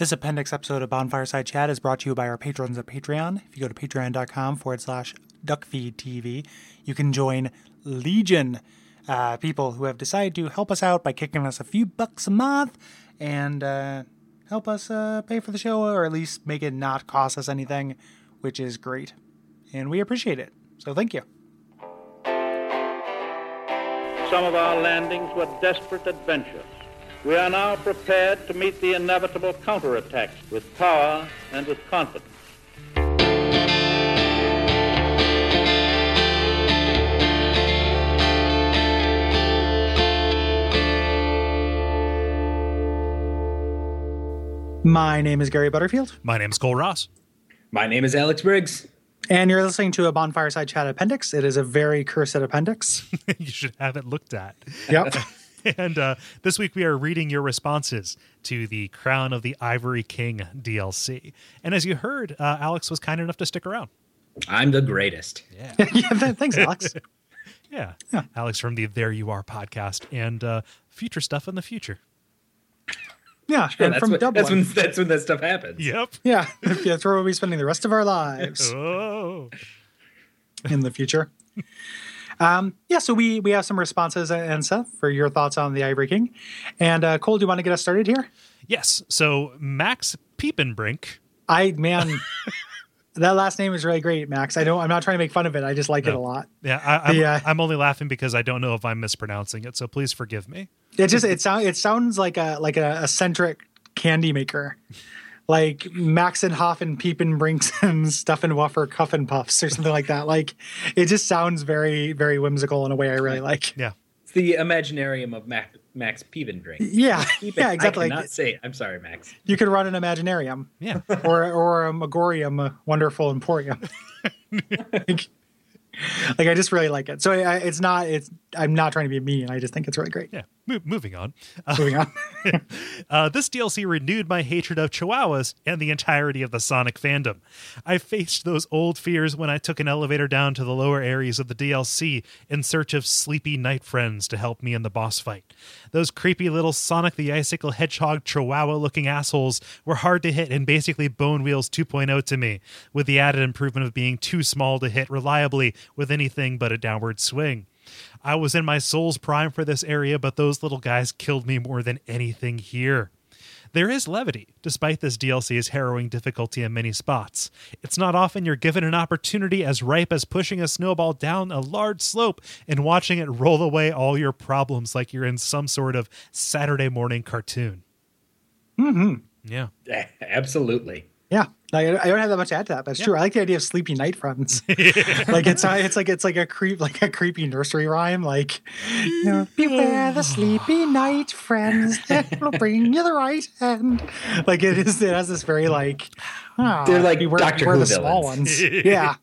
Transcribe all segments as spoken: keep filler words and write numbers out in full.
This appendix episode of Bonfireside Chat is brought to you by our patrons at Patreon. If you go to patreon.com forward slash DuckfeedTV, you can join Legion uh, people who have decided to help us out by kicking us a few bucks a month and uh, help us uh, pay for the show, or at least make it not cost us anything, which is great. And we appreciate it. So thank you. Some of our landings were desperate adventures. We are now prepared to meet the inevitable counterattacks with power and with confidence. My name is Gary Butterfield. My name is Kole Ross. My name is Alex Briggs. And you're listening to a Bonfireside Chat appendix. It is a very cursed appendix. You should have it looked at. Yep. And uh, this week we are reading your responses to the Crown of the Ivory King D L C. And as you heard, uh, Alex was kind enough to stick around. I'm the greatest. Yeah. Yeah, thanks, Alex. yeah. yeah. Alex from the There You Are podcast and uh, future stuff in the future. Yeah, yeah, and that's from what, Dublin. That's when, that's when that stuff happens. Yep. Yeah, that's where we'll be spending the rest of our lives. Oh. In the future. Um, yeah, so we we have some responses and stuff for your thoughts on the Ivory King. And uh, Kole, do you want to get us started here? Yes. So Max Piepenbrink. I man, that last name is really great, Max. I don't. I'm not trying to make fun of it. I just like no. it a lot. Yeah. I, I'm, the, uh, I'm only laughing because I don't know if I'm mispronouncing it. So please forgive me. It just it sounds it sounds like a like a eccentric candy maker. Like Max and Hoff and Peep and Brinks and Stuff and Wuffer, Cuff and Puffs or something like that. Like it just sounds very, very whimsical in a way I really like. Yeah. It's the Imaginarium of Mac, Max Piepenbrink. Yeah. Piepen, yeah, exactly. I cannot like, say it. I'm sorry, Max. You could run an Imaginarium. Yeah. Or, or a Magorium, a wonderful emporium. like, like I just really like it. So I, it's not, it's, I'm not trying to be mean. I just think it's really great. Yeah. Moving on. Moving on. uh, this D L C renewed my hatred of Chihuahuas and the entirety of the Sonic fandom. I faced those old fears when I took an elevator down to the lower areas of the D L C in search of sleepy night friends to help me in the boss fight. Those creepy little Sonic the Icicle Hedgehog Chihuahua-looking assholes were hard to hit and basically Bone Wheels two point oh to me, with the added improvement of being too small to hit reliably with anything but a downward swing. I was in my soul's prime for this area, but those little guys killed me more than anything here. There is levity, despite this D L C's harrowing difficulty in many spots. It's not often you're given an opportunity as ripe as pushing a snowball down a large slope and watching it roll away all your problems like you're in some sort of Saturday morning cartoon. Mm-hmm. Yeah. Absolutely. Yeah. Like, I don't have that much to add to that, but it's yeah. true. I like the idea of sleepy night friends. like it's it's like it's like a creep like a creepy nursery rhyme. Like, you know, beware the sleepy night friends that will bring you the right hand. Like it is, it has this very like oh, they're like beware, Doctor beware Who the villains. Small ones. Yeah.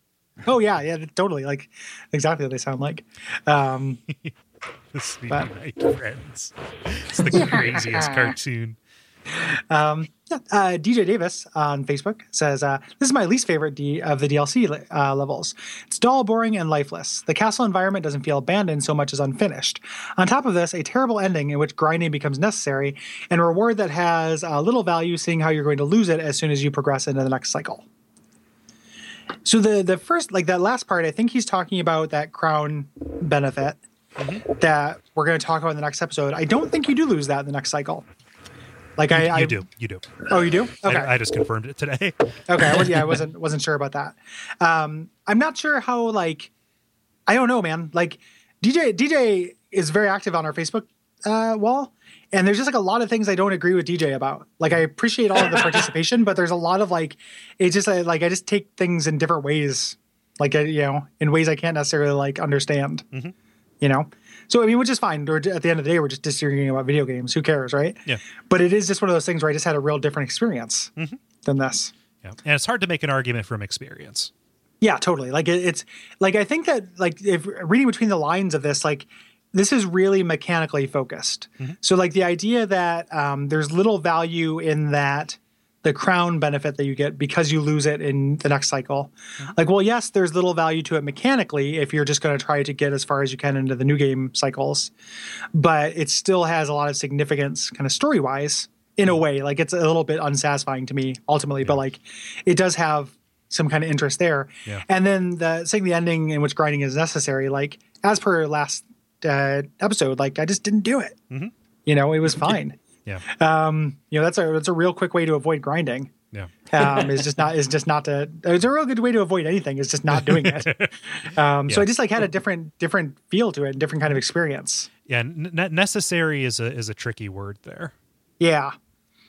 Oh yeah, yeah, totally. Like exactly what they sound like. Um, the sleepy but, night friends. It's the yeah. craziest cartoon. Um, yeah, uh, D J Davis on Facebook says, uh, this is my least favorite D of the D L C uh, levels. It's dull, boring, and lifeless. The castle environment doesn't feel abandoned so much as unfinished. On top of this, a terrible ending in which grinding becomes necessary, and a reward that has uh, little value seeing how you're going to lose it as soon as you progress into the next cycle. So the, the first, like that last part, I think he's talking about that crown benefit mm-hmm. that we're going to talk about in the next episode. I don't think you do lose that in the next cycle. Like I, you, you I do, you do. Oh, you do? Okay. I, I just confirmed it today. okay. I was, yeah, I wasn't wasn't sure about that. Um, I'm not sure how. Like, I don't know, man. Like, D J D J is very active on our Facebook uh, wall, and there's just like a lot of things I don't agree with D J about. Like, I appreciate all of the participation, but there's a lot of like, it's just I, like I just take things in different ways. Like, I, you know, in ways I can't necessarily like understand. Mm-hmm. You know. So, I mean, which is fine. At the end of the day, we're just disagreeing about video games. Who cares, right? Yeah. But it is just one of those things where I just had a real different experience mm-hmm. than this. Yeah. And it's hard to make an argument from experience. Yeah, totally. Like, it, it's like, I think that, like, if reading between the lines of this, like, this is really mechanically focused. Mm-hmm. So, like, the idea that um, there's little value in that the crown benefit that you get because you lose it in the next cycle. Like, well, yes, there's little value to it mechanically if you're just going to try to get as far as you can into the new game cycles, but it still has a lot of significance kind of story-wise in a way. Like, it's a little bit unsatisfying to me ultimately, yeah. but like it does have some kind of interest there. Yeah. And then the saying the ending in which grinding is necessary, like as per last uh, episode, like I just didn't do it. Mm-hmm. You know, it was fine. Yeah. Um, you know, that's a that's a real quick way to avoid grinding. Yeah. um, is just not is just not to. It's a real good way to avoid anything. Is just not doing it. Um, yeah. So I just like had a different different feel to it, and different kind of experience. Yeah, ne- necessary is a is a tricky word there. Yeah.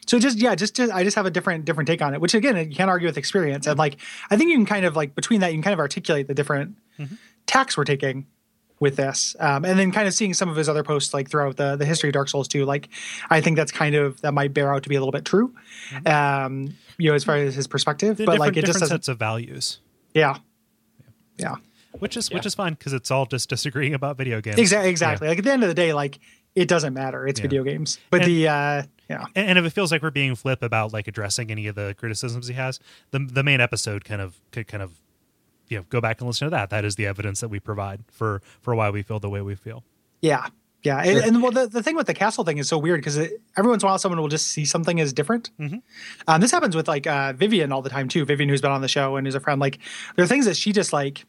So just yeah, just, just I just have a different different take on it, which again you can't argue with experience. And like I think you can kind of like between that you can kind of articulate the different mm-hmm. tacks we're taking with this, um, and then kind of seeing some of his other posts like throughout the the history of Dark Souls two, like I think that's kind of that might bear out to be a little bit true, um, you know, as far as his perspective. They're but like it just different sets of values. Yeah, yeah, which is yeah. which is fine because it's all just disagreeing about video games. Exactly, exactly. Yeah. Like at the end of the day, like it doesn't matter. It's yeah. video games, but and, the uh, yeah, and if it feels like we're being flip about like addressing any of the criticisms he has, the the main episode kind of could kind of. You know, go back and listen to that. That is the evidence that we provide for, for why we feel the way we feel. Yeah. Yeah. Sure. And, and well, the, the thing with the castle thing is so weird because every once in a while someone will just see something as different. Mm-hmm. Um, this happens with like uh, Vivian all the time too. Vivian, who's been on the show and is a friend, like there are things that she just like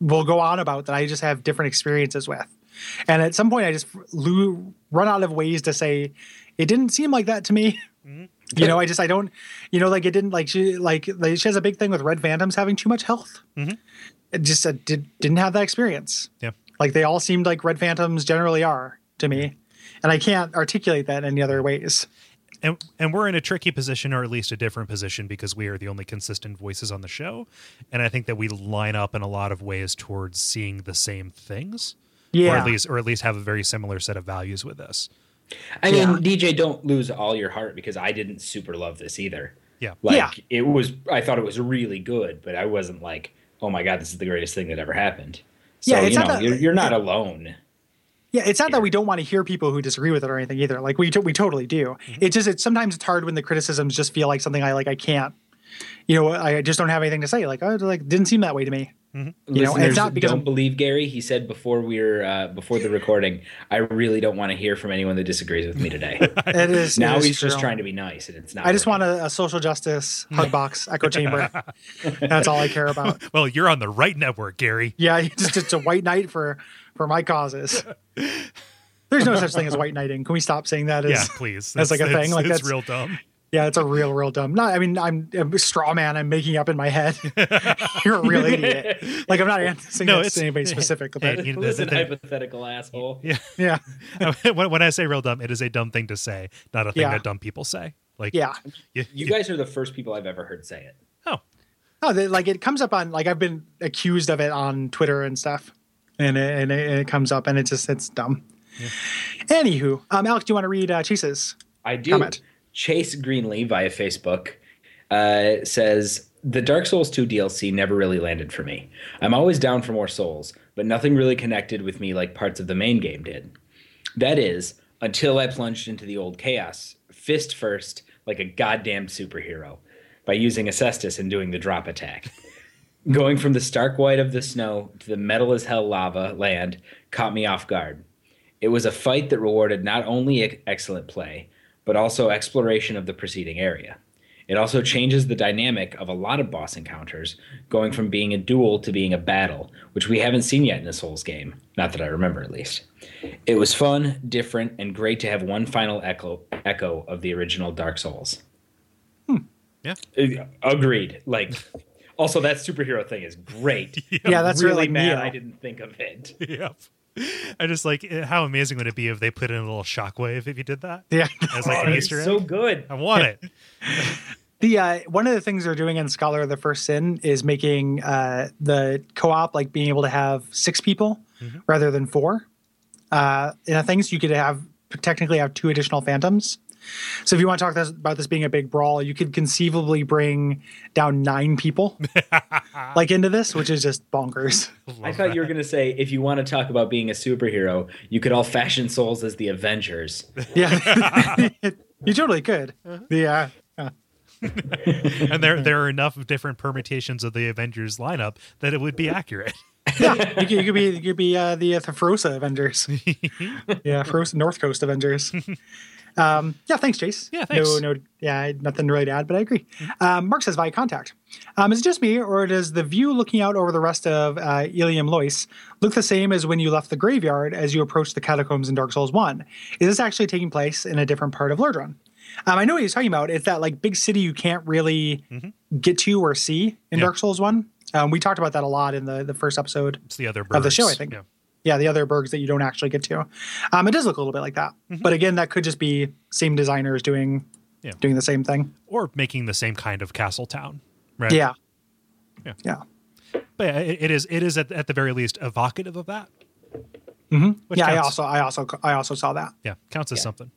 will go on about that I just have different experiences with. And at some point I just lo- run out of ways to say, it didn't seem like that to me. Mm-hmm. You know, I just, I don't, you know, like it didn't like, she like, like she has a big thing with Red Phantoms having too much health. Mm-hmm. It just uh, did, didn't have that experience. Yeah. Like they all seemed like Red Phantoms generally are to me. And I can't articulate that in any other ways. And and we're in a tricky position, or at least a different position, because we are the only consistent voices on the show. And I think that we line up in a lot of ways towards seeing the same things. Yeah. Or at least, or at least have a very similar set of values with us. I mean, yeah. D J, don't lose all your heart because I didn't super love this either. Yeah. Like, yeah. it was, I thought it was really good, but I wasn't like, oh my God, this is the greatest thing that ever happened. So, yeah, it's you know, that, you're, you're not it, alone. Yeah. It's not here. That we don't want to hear people who disagree with it or anything either. Like, we, t- we totally do. Mm-hmm. It's just, it's sometimes it's hard when the criticisms just feel like something I like, I can't, you know, I just don't have anything to say. Like, oh, like, didn't seem that way to me. Mm-hmm. You know, it's not because don't I'm, believe Gary. He said before we we're uh, before the recording, I really don't want to hear from anyone that disagrees with me today. It is now it is he's true. Just trying to be nice, and it's not. I just working. want a, a social justice hug box echo chamber. That's all I care about. Well, you're on the right network, Gary. Yeah, just it's a white knight for for my causes. There's no such thing as white knighting. Can we stop saying that? As, yeah, please. That's like a thing. Like that's real dumb. Yeah, it's a real, real dumb. Not, I mean, I'm a straw man. I'm making up in my head. You're a real idiot. Like, I'm not saying no, that's anybody specific. About it. It, it, it's an hypothetical asshole. Yeah, yeah. When, when I say real dumb, it is a dumb thing to say, not a thing yeah. that dumb people say. Like, yeah, you, you, you guys are the first people I've ever heard say it. Oh, no, they, like it comes up on like I've been accused of it on Twitter and stuff, and it, and it, and it comes up, and it's just it's dumb. Yeah. Anywho, um, Alex, do you want to read uh, Chase's? I do. Comment? Chase Greenlee via Facebook uh, says, the Dark Souls two D L C never really landed for me. I'm always down for more Souls, but nothing really connected with me like parts of the main game did. That is, until I plunged into the old chaos, fist first, like a goddamn superhero, by using Acestus and doing the drop attack. Going from the stark white of the snow to the metal as hell lava land caught me off guard. It was a fight that rewarded not only excellent play, but also exploration of the preceding area. It also changes the dynamic of a lot of boss encounters, going from being a duel to being a battle, which we haven't seen yet in a Souls game, not that I remember at least. It was fun, different, and great to have one final echo echo of the original Dark Souls. Hmm. Yeah. Agreed. Like, also that superhero thing is great. Yep. Yeah, that's really, really mad. Yeah. I didn't think of it. Yep. I just like how amazing would it be if they put in a little shockwave if you did that? Yeah, as like oh, an Easter egg. So good. I want it. the uh, one of the things they're doing in Scholar of the First Sin is making uh, the co-op like being able to have six people mm-hmm. rather than four. Uh, in the things you could have technically have two additional phantoms. So if you want to talk this, about this being a big brawl, you could conceivably bring down nine people like into this, which is just bonkers. Love I thought that. You were going to say, if you want to talk about being a superhero, you could all fashion Souls as the Avengers. Yeah, you totally could. Yeah. And there, there are enough different permutations of the Avengers lineup that it would be accurate. you, could, you could be you could be uh, the uh, the Ferosa Avengers. Yeah, Ferosa North Coast Avengers. Um, yeah, thanks, Chase. Yeah, thanks. No, no, yeah, nothing really to add, but I agree. Mm-hmm. Um, Mark says via contact. Um, is it just me, or does the view looking out over the rest of uh, Ilium Loyce look the same as when you left the graveyard as you approached the catacombs in Dark Souls one? Is this actually taking place in a different part of Lordran? Um, I know what he's talking about. It's that like big city you can't really mm-hmm. get to or see in yeah. Dark Souls one. Um, we talked about that a lot in the, the first episode it's the other of the show, I think. Yeah. Yeah, the other burgs that you don't actually get to. Um, it does look a little bit like that. Mm-hmm. But again, that could just be same designers doing yeah. doing the same thing. Or making the same kind of castle town, right? Yeah. Yeah. yeah. But yeah, it, it is, it is at, at the very least evocative of that. Mm-hmm. Yeah, I also, I, also, I also saw that. Yeah, counts as yeah. something.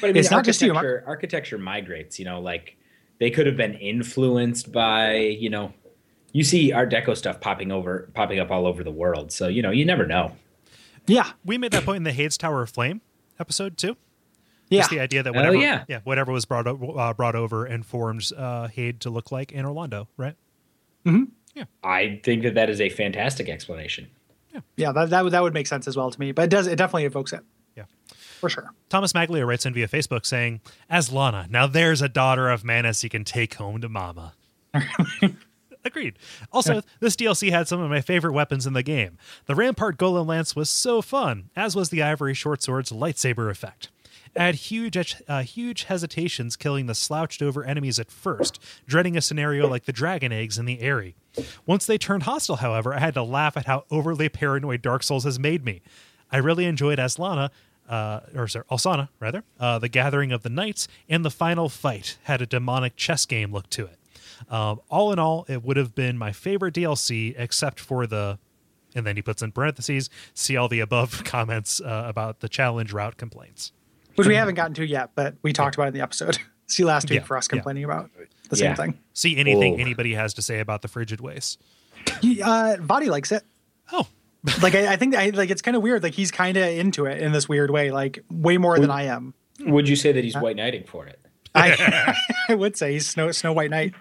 But I mean, it's not just you. Architecture migrates, you know, like they could have been influenced by, you know, you see Art Deco stuff popping over, popping up all over the world. So, you know, you never know. Yeah, we made that point in the Hades Tower of Flame episode too. Yeah, just the idea that whatever, oh, yeah. yeah, whatever was brought uh, brought over informs uh, Hade to look like in Orlando, right? Mm-hmm. Yeah, I think that that is a fantastic explanation. Yeah, yeah, that that would, that would make sense as well to me. But it does, it definitely evokes it. Yeah, for sure. Thomas Maglia writes in via Facebook saying, "As Lana, now there's a daughter of Manus you can take home to Mama." Agreed. Also, yeah. this D L C had some of my favorite weapons in the game. The Rampart Golem Lance was so fun, as was the Ivory Short Sword's lightsaber effect. I had huge, uh, huge hesitations killing the slouched-over enemies at first, dreading a scenario like the dragon eggs in the Eyrie. Once they turned hostile, however, I had to laugh at how overly paranoid Dark Souls has made me. I really enjoyed Aslana, uh, or sorry, Alsana, rather, uh, the Gathering of the Knights, and the final fight had a demonic chess game look to it. Um, all in all, it would have been my favorite D L C, except for the, and then he puts in parentheses, see all the above comments uh, about the challenge route complaints. Which we haven't gotten to yet, but we talked yeah. about it in the episode. See last week yeah. for us complaining yeah. about the yeah. same thing. See anything Whoa. anybody has to say about the Frigid Waste. He, uh, Vadi likes it. Oh. like, I, I think I, like it's kind of weird. Like, he's kind of into it in this weird way, like way more would, than I am. Would you say that he's uh, white knighting for it? I, I would say he's Snow Snow White Knight.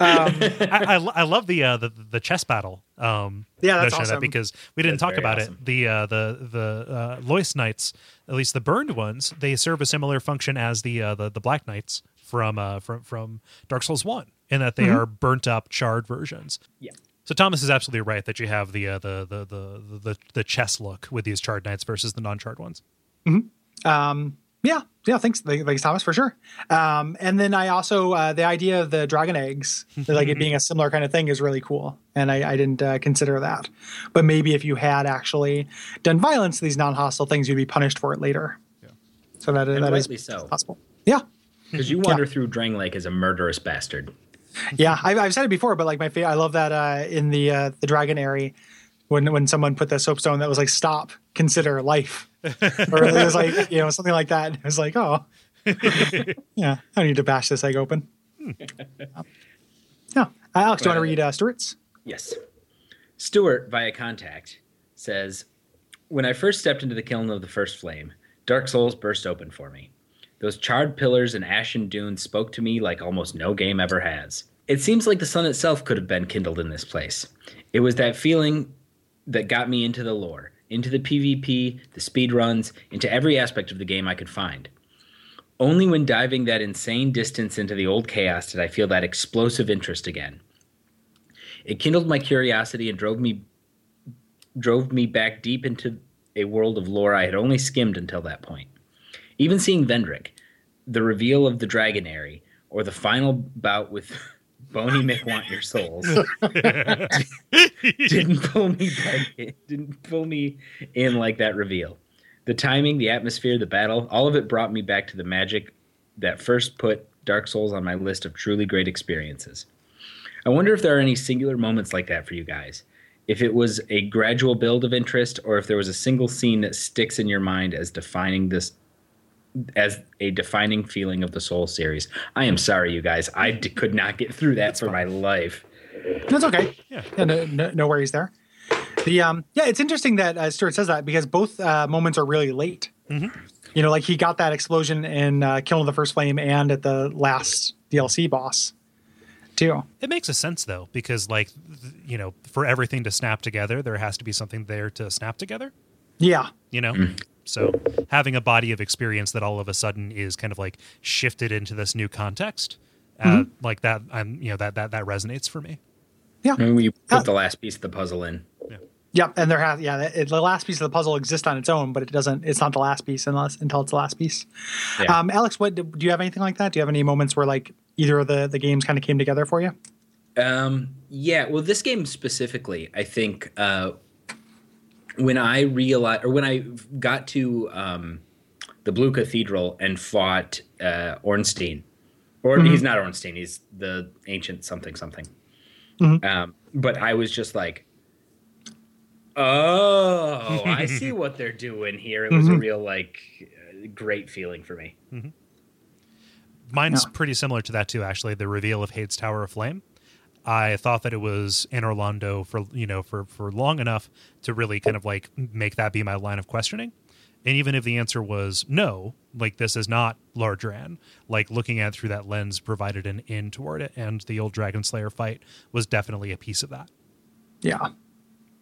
Um, I, I, I love the, uh, the the chess battle. Um, yeah, that's awesome. That because we didn't that's talk about awesome. it. The uh, the the uh, Loyce Knights, at least the burned ones, they serve a similar function as the uh, the, the Black Knights from uh, from from Dark Souls one, in that they mm-hmm. are burnt up, charred versions. Yeah. So Thomas is absolutely right that you have the uh, the, the the the the chess look with these charred knights versus the non-charred ones. Mm-hmm. Um. Yeah, yeah, thanks, thanks, Thomas, for sure. Um, and then I also, uh, the idea of the dragon eggs, like it being a similar kind of thing is really cool. And I, I didn't uh, consider that. But maybe if you had actually done violence to these non-hostile things, you'd be punished for it later. Yeah. So that, uh, that is so. possible. Yeah. Because you wander yeah. through Drang Lake as a murderous bastard. Yeah, I've, I've said it before, but like my fa- I love that uh, in the uh, the dragon area. When when someone put the soapstone that was like, stop, consider life. Or it was like, you know, something like that. It was like, oh, yeah, I need to bash this egg open. Hmm. Yeah. Alex, do you want to read uh, Stuart's? Yes. Stuart, via contact, says, when I first stepped into the kiln of the first flame, Dark Souls burst open for me. Those charred pillars and ashen dunes spoke to me like almost no game ever has. It seems like the sun itself could have been kindled in this place. It was that feeling that got me into the lore, into the PvP, the speedruns, into every aspect of the game I could find. Only when diving that insane distance into the old chaos did I feel that explosive interest again. It kindled my curiosity and drove me drove me back deep into a world of lore I had only skimmed until that point. Even seeing Vendrick, the reveal of the Dragon Eyrie, or the final bout with Boney McWant Your Souls didn't pull me back in, didn't pull me in like that reveal. The timing, the atmosphere, the battle, all of it brought me back to the magic that first put Dark Souls on my list of truly great experiences. I wonder if there are any singular moments like that for you guys. If it was a gradual build of interest, or if there was a single scene that sticks in your mind as defining this as a defining feeling of the Soul series. I am sorry, you guys. I d- could not get through that that's for fine. my life. That's okay. Yeah, yeah no, no, no worries there. The um, yeah, it's interesting that uh, Stuart says that because both uh, moments are really late. Mm-hmm. You know, like he got that explosion in uh, Kiln of the First Flame and at the last D L C boss too. It makes a sense though, because like, you know, for everything to snap together, there has to be something there to snap together. Yeah. You know, mm. so having a body of experience that all of a sudden is kind of like shifted into this new context, uh, mm-hmm. like that, I'm, you know, that, that, that resonates for me. Yeah. And we put uh, the last piece of the puzzle in. Yeah. Yep, and there has yeah it, the last piece of the puzzle exists on its own, but it doesn't. It's not the last piece unless until it's the last piece. Yeah. Um, Alex, what do you have anything like that? Do you have any moments where like either of the, the games kind of came together for you? Um, yeah, well, this game specifically, I think uh, when I realized or when I got to um, the Blue Cathedral and fought uh, Ornstein, or mm-hmm. he's not Ornstein, he's the ancient something something. Mm-hmm. Um, but I was just like, oh, I see what they're doing here. It was mm-hmm. a real, like, great feeling for me. Mm-hmm. Mine's no. pretty similar to that, too, actually. The reveal of Hade's Tower of Flame. I thought that it was in Orlando for, you know, for, for long enough to really kind of, like, make that be my line of questioning. And even if the answer was no, like, this is not Lordran, like, looking at it through that lens provided an in toward it. And the old Dragon Slayer fight was definitely a piece of that. Yeah.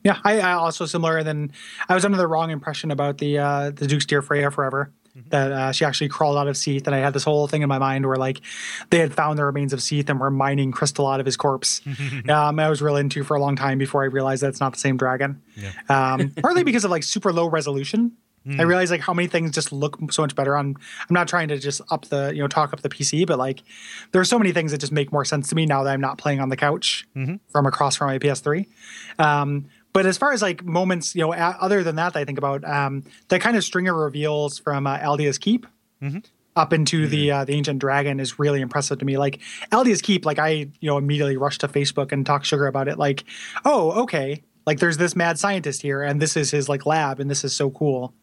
Yeah, I, I also similar. And then I was under the wrong impression about the uh, the Duke's Dear Freya Forever, mm-hmm. that uh, she actually crawled out of Seath. And I had this whole thing in my mind where, like, they had found the remains of Seath and were mining crystal out of his corpse. um, I was really into for a long time before I realized that it's not the same dragon. Yeah. Um, partly because of, like, super low resolution. Mm. I realized, like, how many things just look so much better on. I'm not trying to just up the, you know, talk up the P C, but, like, there are so many things that just make more sense to me now that I'm not playing on the couch mm-hmm. from across from my P S three. Um But as far as, like, moments, you know, a- other than that, that I think about um, that kind of string of reveals from uh, Aldia's Keep mm-hmm. up into mm-hmm. the uh, the Ancient Dragon is really impressive to me. Like, Aldia's Keep, like, I, you know, immediately rushed to Facebook and talked sugar about it. Like, oh, okay, like, there's this mad scientist here, and this is his, like, lab, and this is so cool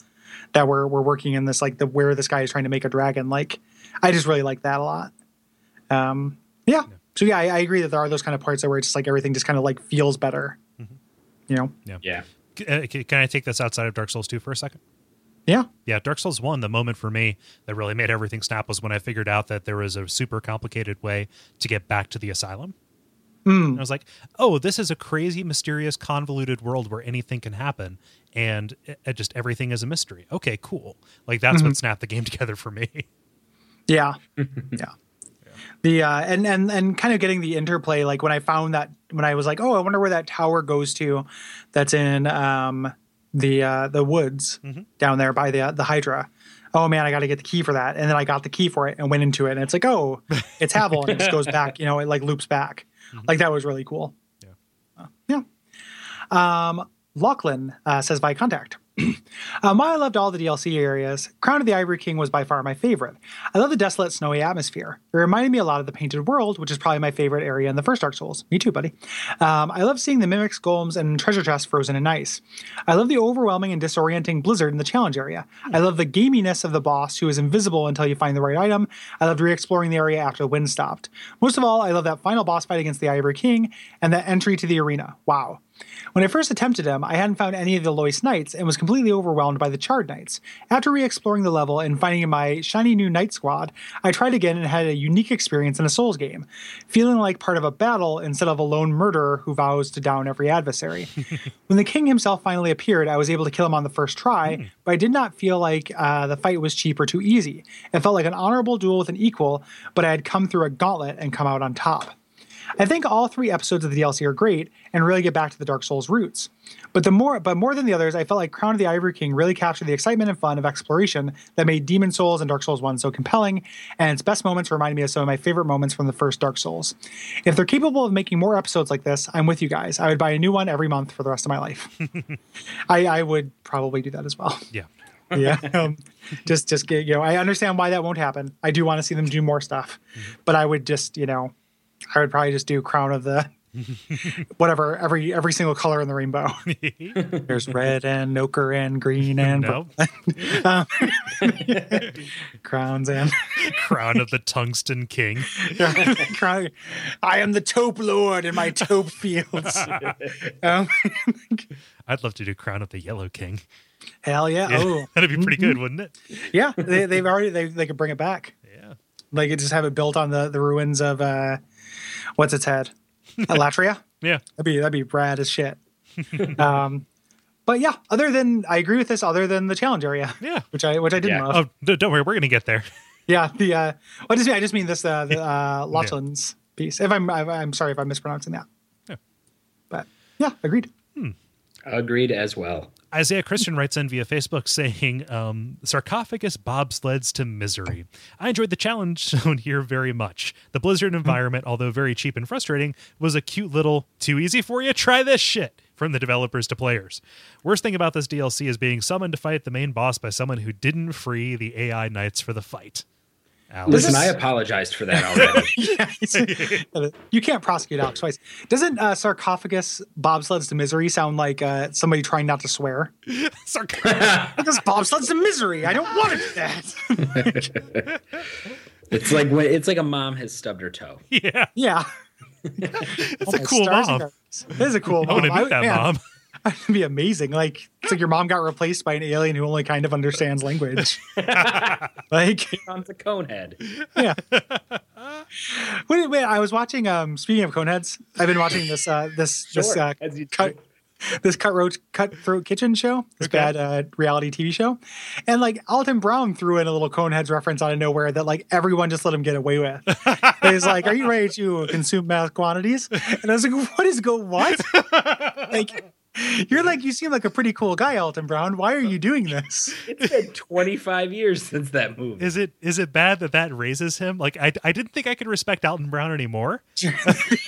that we're we're working in this, like, the where this guy is trying to make a dragon. Like, I just really like that a lot. Um, yeah. yeah. So, yeah, I, I agree that there are those kind of parts where it's just, like, everything just kind of, like, feels better. Mm-hmm. You know? Yeah. yeah. Can, can I take this outside of Dark Souls two for a second? Yeah. Yeah. Dark Souls one, the moment for me that really made everything snap was when I figured out that there was a super complicated way to get back to the asylum. Mm. I was like, oh, this is a crazy, mysterious, convoluted world where anything can happen. And it, it just everything is a mystery. Okay, cool. Like, that's mm-hmm. what snapped the game together for me. Yeah. yeah. The uh, and and and kind of getting the interplay, like when I found that when I was like, oh, I wonder where that tower goes to, that's in um, the uh, the woods mm-hmm. down there by the the Hydra. Oh man, I got to get the key for that, and then I got the key for it and went into it, and it's like, oh, it's Havel, and it just goes back, you know, it like loops back. Mm-hmm. Like that was really cool. Yeah, uh, yeah. Um, Lachlan uh, says by contact. um, while I loved all the D L C areas, Crown of the Ivory King was by far my favorite. I love the desolate, snowy atmosphere. It reminded me a lot of the Painted World, which is probably my favorite area in the first Dark Souls. Me too, buddy. Um, I love seeing the mimics, golems, and treasure chests frozen in ice. I love the overwhelming and disorienting blizzard in the challenge area. I love the gaminess of the boss, who is invisible until you find the right item. I loved re-exploring the area after the wind stopped. Most of all, I love that final boss fight against the Ivory King and that entry to the arena. Wow. When I first attempted him, I hadn't found any of the Loyce Knights and was completely overwhelmed by the Charred Knights. After re-exploring the level and finding my shiny new Knight Squad, I tried again and had a unique experience in a Souls game, feeling like part of a battle instead of a lone murderer who vows to down every adversary. When the king himself finally appeared, I was able to kill him on the first try, mm. but I did not feel like uh, the fight was cheap or too easy. It felt like an honorable duel with an equal, but I had come through a gauntlet and come out on top. I think all three episodes of the D L C are great and really get back to the Dark Souls roots. But the more, but more than the others, I felt like Crown of the Ivory King really captured the excitement and fun of exploration that made Demon Souls and Dark Souls one so compelling, and its best moments remind me of some of my favorite moments from the first Dark Souls. If they're capable of making more episodes like this, I'm with you guys. I would buy a new one every month for the rest of my life. I, I would probably do that as well. Yeah. yeah, um, just, just get, you know, I understand why that won't happen. I do want to see them do more stuff, mm-hmm. but I would just, you know, I would probably just do Crown of the whatever, every every single color in the rainbow. There's red and ochre and green and no. um, crowns and Crown of the Tungsten King. I am the taupe lord in my taupe fields. um, I'd love to do Crown of the Yellow King. Hell yeah. yeah. Oh, that'd be pretty good, wouldn't it? Yeah, they, they've already, they, they could bring it back. Yeah. Like, just have it built on the, the ruins of... Uh, what's its head? Elatria? Yeah. That'd be, that'd be rad as shit. um, but yeah, other than, I agree with this, other than the challenge area. Yeah. Which I, which I didn't yeah. love. Oh, don't worry. We're going to get there. Yeah. The, uh, what does it mean? I just mean this, uh, the, uh, Lotlan's yeah. piece. If I'm, I'm sorry if I'm mispronouncing that. Yeah. But yeah, agreed. Hmm. Agreed as well. Isaiah Christian writes in via Facebook saying, um, sarcophagus bobsleds to misery. I enjoyed the challenge shown here very much. The Blizzard environment, although very cheap and frustrating, was a cute little, too easy for you, try this shit, from the developers to players. Worst thing about this D L C is being summoned to fight the main boss by someone who didn't free the A I knights for the fight. Alex. Listen, I apologized for that already. Yeah, you can't prosecute Alex twice. Doesn't uh, sarcophagus bobsleds to misery sound like uh, somebody trying not to swear? Sarcophagus bobsleds to misery. I don't want to do that. It's like when, it's like a mom has stubbed her toe. Yeah, yeah. It's a cool mom. It is a cool mom. I want to meet that man, mom. That'd be amazing. Like, it's like your mom got replaced by an alien who only kind of understands language. Like, on the Conehead. Yeah. Wait, wait. I was watching. Um, speaking of Coneheads, I've been watching this. Uh, this sure, this uh, cut, this cutthroat cutthroat kitchen show. This okay. bad uh, reality T V show. And like Alton Brown threw in a little Coneheads reference out of nowhere that like everyone just let him get away with. He's like, "Are you ready to consume mass quantities?" And I was like, "What is go what?" Like. You're like, you seem like a pretty cool guy, Alton Brown. Why are you doing this? It's been twenty-five years since that movie. Is it is it bad that that raises him? Like, I, I didn't think I could respect Alton Brown anymore.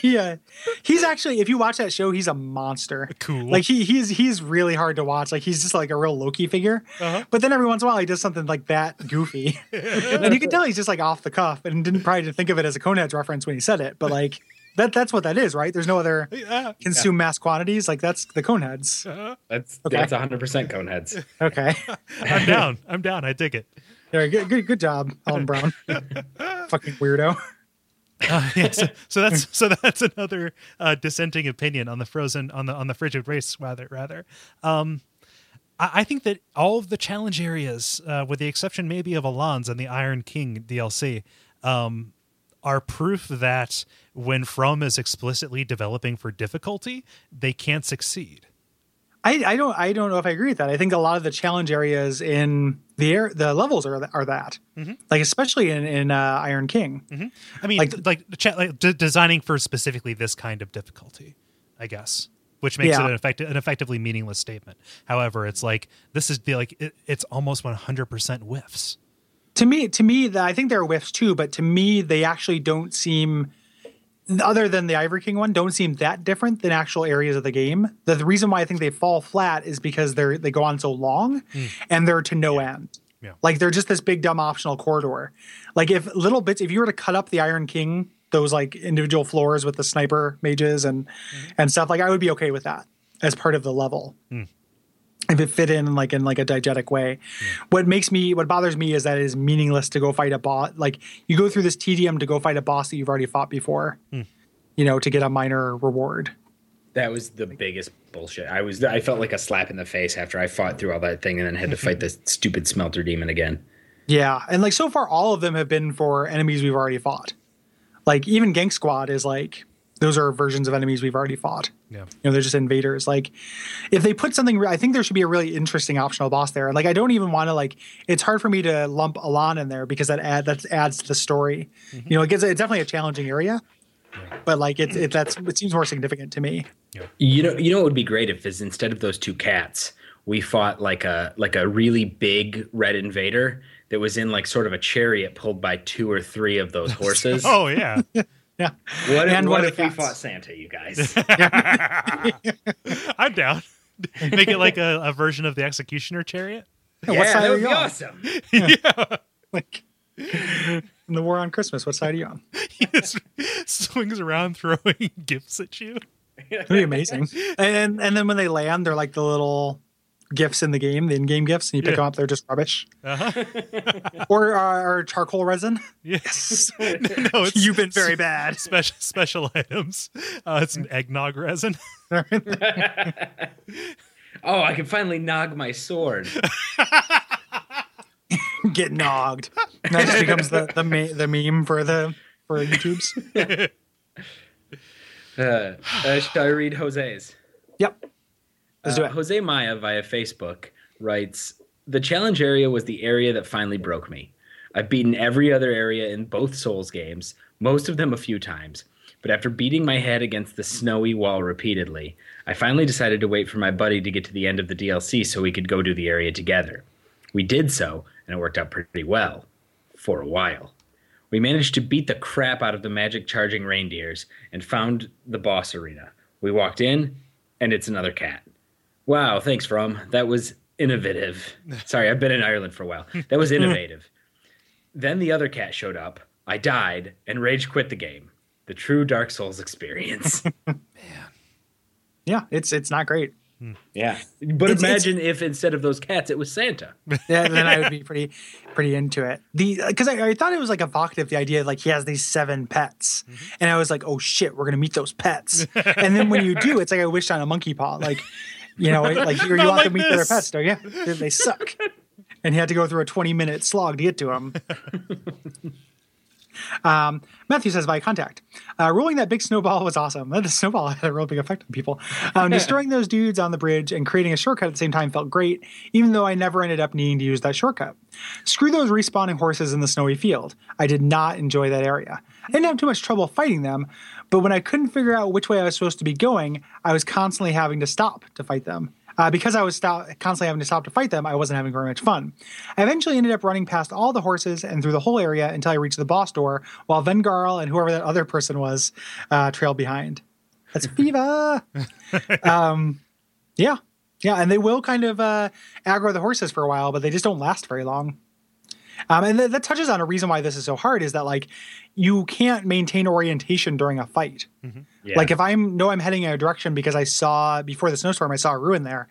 Yeah. He's actually, if you watch that show, he's a monster. Cool. Like, he he's he's really hard to watch. Like, he's just like a real Loki figure. Uh-huh. But then every once in a while, he does something like that goofy. And you can tell he's just like off the cuff and didn't probably think of it as a Coneheads reference when he said it. But like... That that's what that is, right? There's no other yeah. consume yeah. mass quantities. Like that's the Coneheads. Uh-huh. That's okay. That's one hundred percent Coneheads. Okay, I'm down. I'm down. I dig it. Yeah, good, good, good job, Alton Brown. Fucking weirdo. Uh, yeah, so, so that's so that's another uh, dissenting opinion on the frozen on the on the frigid race rather rather. Um, I, I think that all of the challenge areas, uh, with the exception maybe of Alans and the Iron King D L C, um, are proof that when From is explicitly developing for difficulty, they can't succeed. I, I don't. I don't know if I agree with that. I think a lot of the challenge areas in the air, the levels are are that. Mm-hmm. Like especially in in uh, Iron King. Mm-hmm. I mean, like like, like d- designing for specifically this kind of difficulty, I guess, which makes yeah. it an, effect- an effectively meaningless statement. However, it's like this is the like it, it's almost one hundred percent whiffs. To me, to me, the, I think they're whiffs too, but to me, they actually don't seem, other than the Ivory King one, don't seem that different than actual areas of the game. The, the reason why I think they fall flat is because they're they go on so long, mm. and they're to no yeah. end. Yeah. Like they're just this big dumb optional corridor. Like if little bits, if you were to cut up the Iron King, those like individual floors with the sniper mages and mm. and stuff, like I would be okay with that as part of the level. Mm. If it fit in like in like a diegetic way. Yeah. What makes me, what bothers me is that it is meaningless to go fight a boss. Like you go through this tedium to go fight a boss that you've already fought before, mm. you know, to get a minor reward. That was the biggest bullshit. I was, I felt like a slap in the face after I fought through all that thing and then had to fight this stupid smelter demon again. Yeah. And like, so far, all of them have been for enemies we've already fought. Like even Gank Squad is like, those are versions of enemies we've already fought. Yeah. You know, they're just invaders. Like if they put something, I think there should be a really interesting optional boss there. And like, I don't even want to like, it's hard for me to lump Alan in there because that add that adds to the story. Mm-hmm. You know, it gets, it's definitely a challenging area, yeah. but like it's, it, that's, it seems more significant to me. Yeah. You know, you know, it would be great if is instead of those two cats, we fought like a, like a really big red invader that was in like sort of a chariot pulled by two or three of those horses. Oh yeah. Yeah. What if, and what, what if we fought Santa, you guys? I'm down. Make it like a, a version of the Executioner chariot. Yeah, yeah, what side that would be on? Awesome. Yeah. Yeah. Like in the War on Christmas, what side are you on? He just swings around throwing gifts at you. That'd be amazing. And and then when they land, they're like the little gifts in the game, the in-game gifts, and you pick yeah. them up, they're just rubbish. Uh-huh. Or uh, or charcoal resin. Yes. No, it's, you've been very bad. Special special items. Uh, it's an eggnog resin. Oh, I can finally nog my sword. Get nogged. That just becomes the the, me- the meme for the for YouTubes. Uh, uh, shall I read Jose's? Yep. Let's do it. Uh, Jose Maya via Facebook writes, the challenge area was the area that finally broke me. I've beaten every other area in both Souls games, most of them a few times. But after beating my head against the snowy wall repeatedly, I finally decided to wait for my buddy to get to the end of the D L C so we could go do the area together. We did so, and it worked out pretty well. For a while. We managed to beat the crap out of the magic charging reindeers and found the boss arena. We walked in, and it's another cat. Wow, thanks, From. That was innovative. Sorry, I've been in Ireland for a while. That was innovative. Then the other cat showed up. I died and rage quit the game. The true Dark Souls experience. Man. Yeah, it's it's not great. Yeah. But it's, imagine it's, if instead of those cats, it was Santa. Yeah, then I would be pretty pretty into it. The Because I, I thought it was like evocative, the idea of like he has these seven pets. Mm-hmm. And I was like, oh shit, we're going to meet those pets. And then when you do, it's like I wished on a monkey paw. Like, you know, like you, you have like to meet this. Their pets, don't you? They suck. And he had to go through a twenty-minute slog to get to them. Um, Matthew says by contact, uh, rolling that big snowball was awesome. The snowball had a real big effect on people. Um, destroying those dudes on the bridge and creating a shortcut at the same time felt great, even though I never ended up needing to use that shortcut. Screw those respawning horses in the snowy field. I did not enjoy that area. I didn't have too much trouble fighting them, but when I couldn't figure out which way I was supposed to be going, I was constantly having to stop to fight them. Uh, because I was stop- constantly having to stop to fight them, I wasn't having very much fun. I eventually ended up running past all the horses and through the whole area until I reached the boss door, while Vengarl and whoever that other person was uh, trailed behind. That's Viva! um, yeah. Yeah, and they will kind of uh, aggro the horses for a while, but they just don't last very long. Um, and th- that touches on a reason why this is so hard, is that, like, you can't maintain orientation during a fight. Mm-hmm. Yeah. Like, if I know I'm heading in a direction because I saw, before the snowstorm, I saw a ruin there.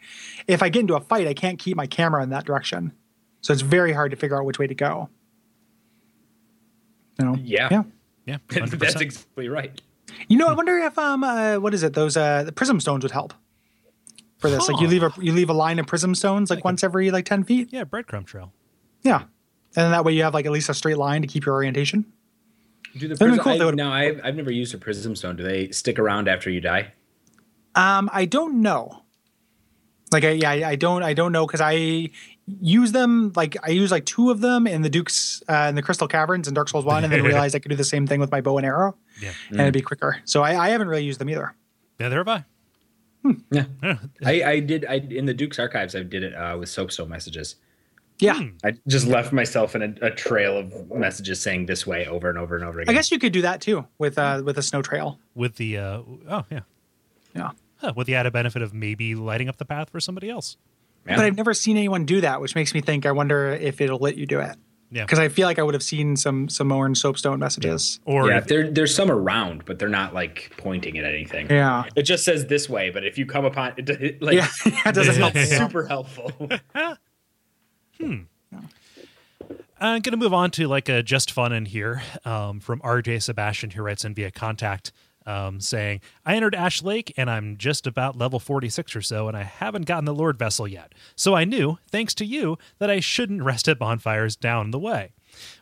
If I get into a fight, I can't keep my camera in that direction. So it's very hard to figure out which way to go. You know? Yeah. Yeah. Yeah. one hundred percent. That's exactly right. You know, I wonder if, um, uh, what is it, those uh, the prism stones would help for this. Huh. Like, you leave a you leave a line of prism stones, like, like once a, every, like, ten feet. Yeah, breadcrumb trail. Yeah. And then that way you have like at least a straight line to keep your orientation. Do the prism, cool. I, no, I've, I've never used a prism stone. Do they stick around after you die? Um, I don't know. Like, I, yeah, I don't, I don't know because I use them. Like, I use like two of them in the Duke's uh, in the Crystal Caverns in Dark Souls one, and then realized I could do the same thing with my bow and arrow. Yeah, and mm. it'd be quicker. So I, I haven't really used them either. Neither have I. Hmm. Yeah, I, I did. I in the Duke's Archives, I did it uh, with soapstone messages. Yeah. I just left myself in a, a trail of messages saying this way over and over and over again. I guess you could do that too with uh, with a snow trail. With the, uh, oh, yeah. Yeah. Huh, with the added benefit of maybe lighting up the path for somebody else. Yeah. But I've never seen anyone do that, which makes me think, I wonder if it'll let you do it. Yeah. Because I feel like I would have seen some some more in soapstone messages. Yeah. Or yeah, if there, there's some around, but they're not like pointing at anything. Yeah. It just says this way, but if you come upon it, it like, yeah. It doesn't help. Super helpful. Hmm. I'm going to move on to like a just fun in here um, from R J Sebastian, who writes in via contact um, saying, I entered Ash Lake and I'm just about level forty-six or so, and I haven't gotten the Lord Vessel yet. So I knew, thanks to you, that I shouldn't rest at bonfires down the way.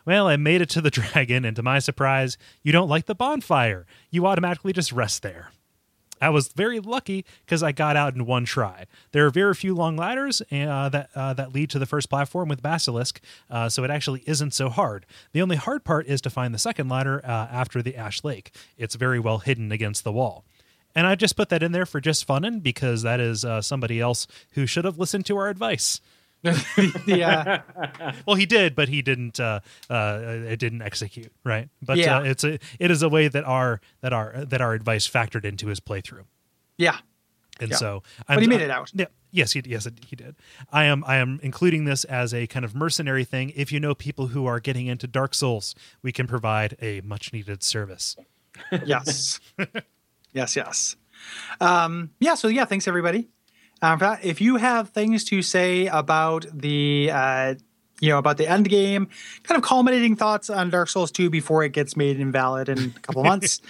Well, I made it to the dragon, and to my surprise, you don't like the bonfire. You automatically just rest there. I was very lucky because I got out in one try. There are very few long ladders uh, that uh, that lead to the first platform with Basilisk, uh, so it actually isn't so hard. The only hard part is to find the second ladder uh, after the Ash Lake. It's very well hidden against the wall. And I just put that in there for just funnin' because that is uh, somebody else who should have listened to our advice. Yeah. Well, he did, but he didn't. Uh, uh, it didn't execute, right? But yeah. uh, it's a, it is a way that our that our that our advice factored into his playthrough. Yeah, and yeah. so I'm, but he made it out. I, yeah, yes, he, yes, he did. I am I am including this as a kind of mercenary thing. If you know people who are getting into Dark Souls, we can provide a much needed service. Yes, yes, yes. Um, yeah. So yeah, thanks everybody. Um, for that, if you have things to say about the, uh, you know, about the end game, kind of culminating thoughts on Dark Souls two before it gets made invalid in a couple months,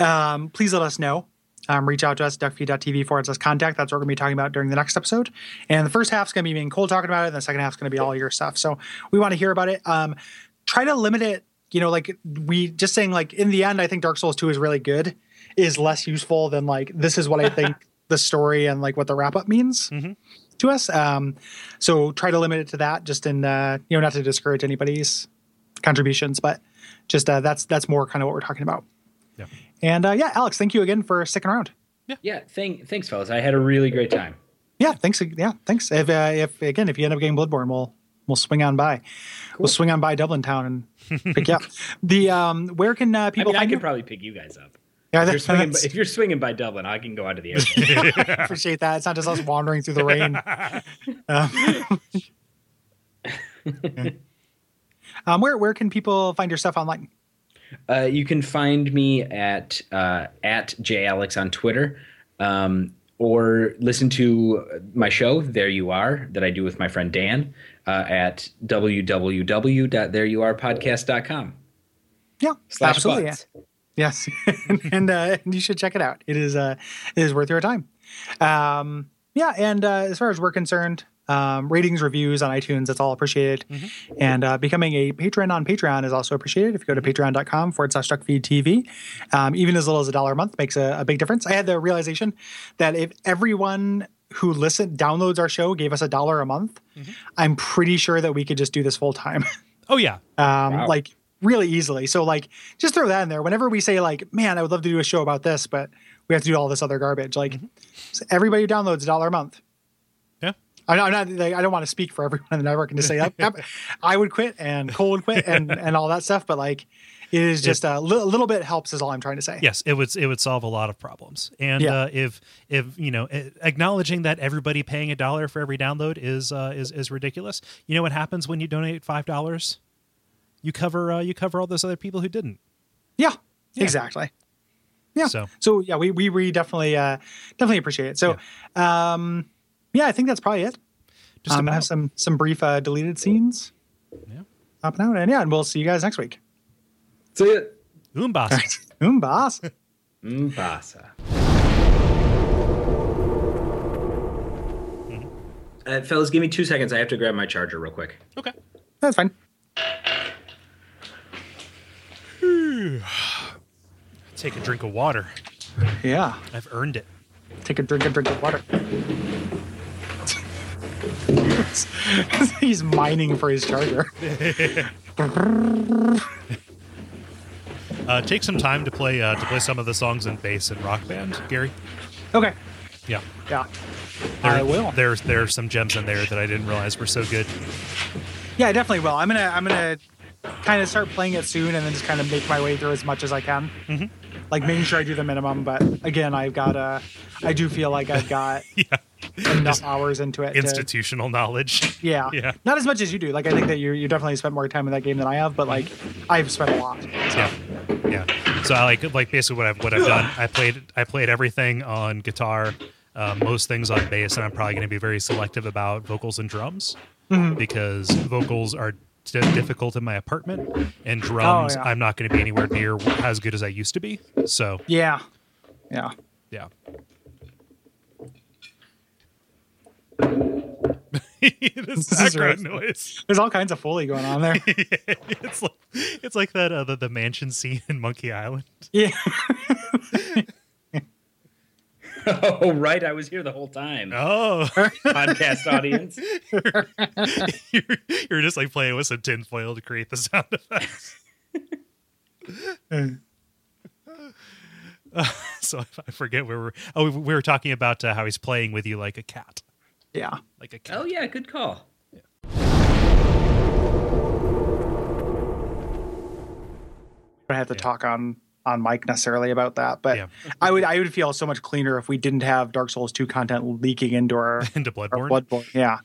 um, please let us know. Um, reach out to us, duckfeed.tv forward slash contact. That's what we're going to be talking about during the next episode. And the first half's going to be me and Cole talking about it, and the second half's going to be all your stuff. So we want to hear about it. Um, try to limit it, you know, like we just saying, like in the end, I think Dark Souls two is really good. is less useful than like, this is what I think the story and like what the wrap up means mm-hmm. to us. Um, so try to limit it to that just in, uh, you know, not to discourage anybody's contributions, but just uh, that's, that's more kind of what we're talking about. Yeah. And uh, yeah, Alex, thank you again for sticking around. Yeah. Yeah. Thank, thanks fellas. I had a really great time. Yeah. Thanks. Yeah. Thanks. If, uh, if again, if you end up getting Bloodborne, we'll, we'll swing on by. Cool. We'll swing on by Dublin Town and pick you up. The um, where can uh, people? I, mean, find I can you? probably pick you guys up. Yeah, if, that, you're swinging by, if you're swinging by Dublin, I can go out to the airport. I appreciate that. It's not just us wandering through the rain. Um, okay. um, where where can people find your stuff online? Uh, you can find me at uh, at JAlex on Twitter. Um, or listen to my show, There You Are, that I do with my friend Dan uh, at w w w dot there you are podcast dot com. Yeah, Slash absolutely. Yeah. Yes. and and uh, you should check it out. It is uh, it is worth your time. Um, yeah, and uh, as far as we're concerned, um, ratings, reviews on iTunes, that's all appreciated. Mm-hmm. And uh, becoming a patron on Patreon is also appreciated. If you go to patreon.com forward slash DuckfeedTV, um, even as little as a dollar a month makes a, a big difference. I had the realization that if everyone who listen downloads our show gave us a dollar a month, mm-hmm. I'm pretty sure that we could just do this full time. Oh, yeah. um, wow. Like really easily. So like just throw that in there. Whenever we say like, man, I would love to do a show about this, but we have to do all this other garbage. Like mm-hmm. so everybody who downloads a dollar a month. I'm not. Like, I don't want to speak for everyone in the network and to say I, I would quit and Cole would quit and, and all that stuff. But like, it is just a li- little bit helps is all I'm trying to say. Yes, it would it would solve a lot of problems. And yeah. uh, if if you know, acknowledging that everybody paying a dollar for every download is uh, is is ridiculous. You know what happens when you donate five dollars? You cover uh, you cover all those other people who didn't. Yeah, yeah. Exactly. Yeah. So. so yeah, we we we definitely uh, definitely appreciate it. So. Yeah. Um, Yeah, I think that's probably it. Just um, have some some brief uh, deleted scenes. Yeah. Hopping out. And yeah, and we'll see you guys next week. See ya. Umbasa. Umbasa. Umbasa. Uh, fellas, give me two seconds. I have to grab my charger real quick. Okay. That's fine. Take a drink of water. Yeah. I've earned it. Take a drink, a drink of water. He's mining for his charger. uh, take some time to play uh, to play some of the songs in bass and Rock Band, Gary. Okay. Yeah. Yeah. There, I will. There's there's some gems in there that I didn't realize were so good. Yeah, I definitely will. I'm gonna I'm gonna kind of start playing it soon and then just kind of make my way through as much as I can. Mm-hmm. Like making sure I do the minimum, but again, I've got uh, I do feel like I've got. yeah. Enough Just hours into it. Institutional to, knowledge. Yeah. yeah. Not as much as you do. Like, I think that you you definitely spent more time in that game than I have, but like, I've spent a lot. So. Yeah. Yeah. So I like, like basically what I've, what I've done, I played, I played everything on guitar, uh, most things on bass, and I'm probably going to be very selective about vocals and drums mm-hmm. because vocals are d- difficult in my apartment and drums, oh, yeah. I'm not going to be anywhere near as good as I used to be. So. Yeah. Yeah. Yeah. this background noise. There's all kinds of foley going on there. yeah, it's like it's like that uh, the, the mansion scene in Monkey Island. Yeah. oh right, I was here the whole time. Oh, podcast audience. you're, you're just like playing with some tinfoil to create the sound effects. uh, so I, I forget where we're. Oh, we, we were talking about uh, how he's playing with you like a cat. Yeah. Like a cat. Oh, yeah. Good call. Yeah. I don't have to yeah. talk on, on mic necessarily about that, but yeah. I would I would feel so much cleaner if we didn't have Dark Souls two content leaking into our into Bloodborne. Our Bloodborne. Yeah.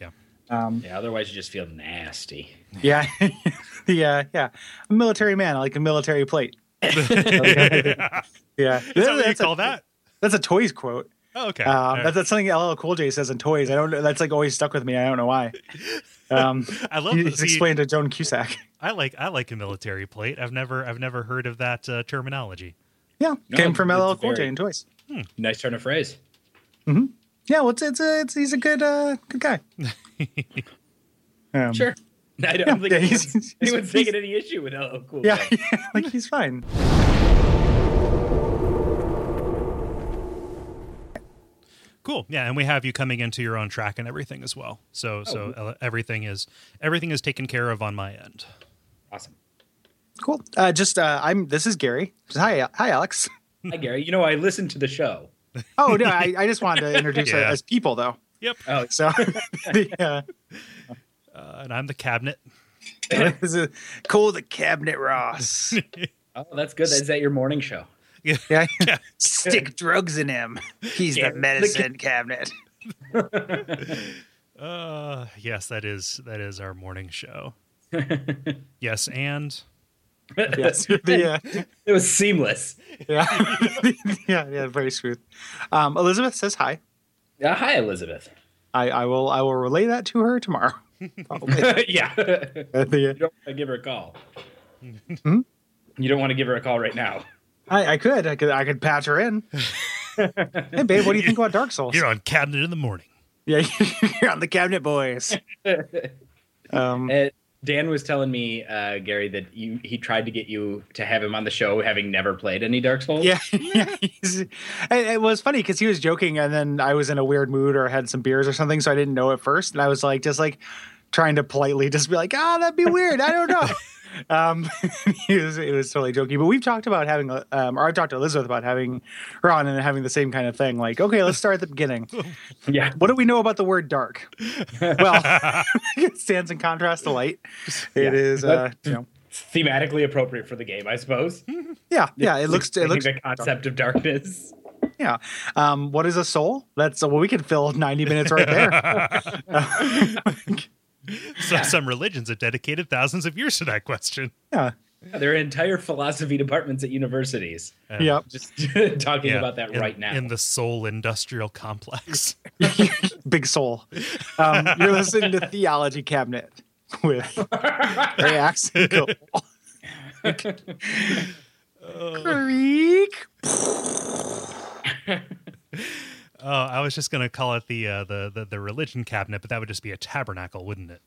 Yeah. Um, yeah. Otherwise, you just feel nasty. Yeah. the uh, yeah. I'm a military man. I like a military plate. yeah. yeah. That's how you call a, that. That's a Toys quote. Oh, okay. Um, right. that's, that's something L L Cool J says in Toys. I don't. That's like always stuck with me. I don't know why. Um, I love. He's the, explained to Joan Cusack. I like. I like a military plate. I've never. I've never heard of that uh, terminology. Yeah, no, came from L L Cool J in Toys. Hmm. Nice turn of phrase. Mm-hmm. Yeah, well, it's it's, a, it's he's a good uh, good guy. um, sure. I don't yeah, think yeah, he's, he's, anyone's he's, taking he's, any issue with L L Cool J. Yeah, yeah, like he's fine. Cool. Yeah, and we have you coming into your own track and everything as well. So oh, so cool. everything is everything is taken care of on my end. Awesome. Cool. Uh, just uh, I'm. This is Gary. Hi, hi, Alex. Hi, Gary. You know, I listened to the show. Oh no, I, I just wanted to introduce yeah. us as people, though. Yep. Oh, so yeah. Uh, and I'm the cabinet. This is Kole the Cabinet Ross. Oh, that's good. Is that your morning show? Yeah. yeah. yeah. Stick drugs in him. He's yeah. the medicine the cabinet. uh, yes, that is that is our morning show. Yes, and yes, the, uh, it was seamless. Yeah, yeah, yeah, very smooth. Um, Elizabeth says hi. Uh, hi, Elizabeth. I, I will I will relay that to her tomorrow. Probably. Yeah, you don't want to give her a call. Hmm? You don't want to give her a call right now. I, I could, I could, I could patch her in. Hey, babe, what do you think about Dark Souls? You're on Cabinet in the morning. Yeah, you're on the Cabinet Boys. Um, uh, Dan was telling me, uh, Gary, that you he tried to get you to have him on the show, having never played any Dark Souls. Yeah, yeah. It, it was funny because he was joking, and then I was in a weird mood or had some beers or something, so I didn't know at first, and I was like, just like trying to politely just be like, ah, oh, that'd be weird. I don't know. Um, it was, it was totally jokey, but we've talked about having, um, or I've talked to Elizabeth about having her on and having the same kind of thing. Like, okay, let's start at the beginning. Yeah. What do we know about the word dark? Well, it stands in contrast to light. It yeah. is, uh, you know, thematically appropriate for the game, I suppose. Yeah. Yeah. It looks, it looks the concept dark. Of darkness. Yeah. Um, what is a soul? That's well, we could fill ninety minutes right there. So yeah. Some religions have dedicated thousands of years to that question. Yeah, yeah there are entire philosophy departments at universities. Uh, yep, just talking yeah. about that in, right now in the soul industrial complex. Big soul. Um, you're listening to Theology Cabinet with Axe and Cole. Creak. Oh, I was just going to call it the, uh, the the the religion cabinet, but that would just be a tabernacle, wouldn't it?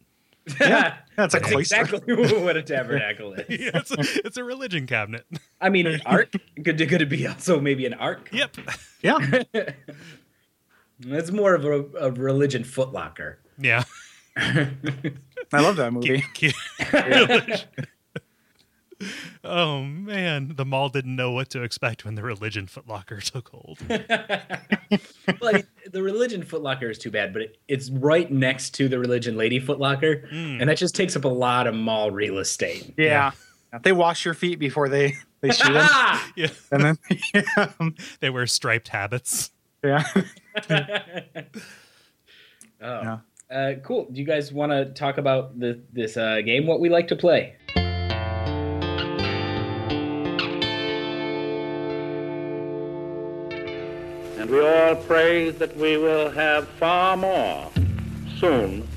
Yeah, that's a that's cloister. Exactly what a tabernacle is. Yeah, it's, a, it's a religion cabinet. I mean, an ark. Could, could it be also maybe an ark? Yep. Yeah. It's more of a, a religion footlocker. Yeah. I love that movie. Get, get Oh, man. The mall didn't know what to expect when the religion footlocker took hold. Well, I, the religion footlocker is too bad, but it, it's right next to the religion lady footlocker, mm. and that just takes up a lot of mall real estate. Yeah. yeah. They wash your feet before they, they shoot them. Yeah. And then yeah. They wear striped habits. Yeah. oh. yeah. Uh, cool. Do you guys want to talk about the, this uh, game, what we like to play? And we all pray that we will have far more soon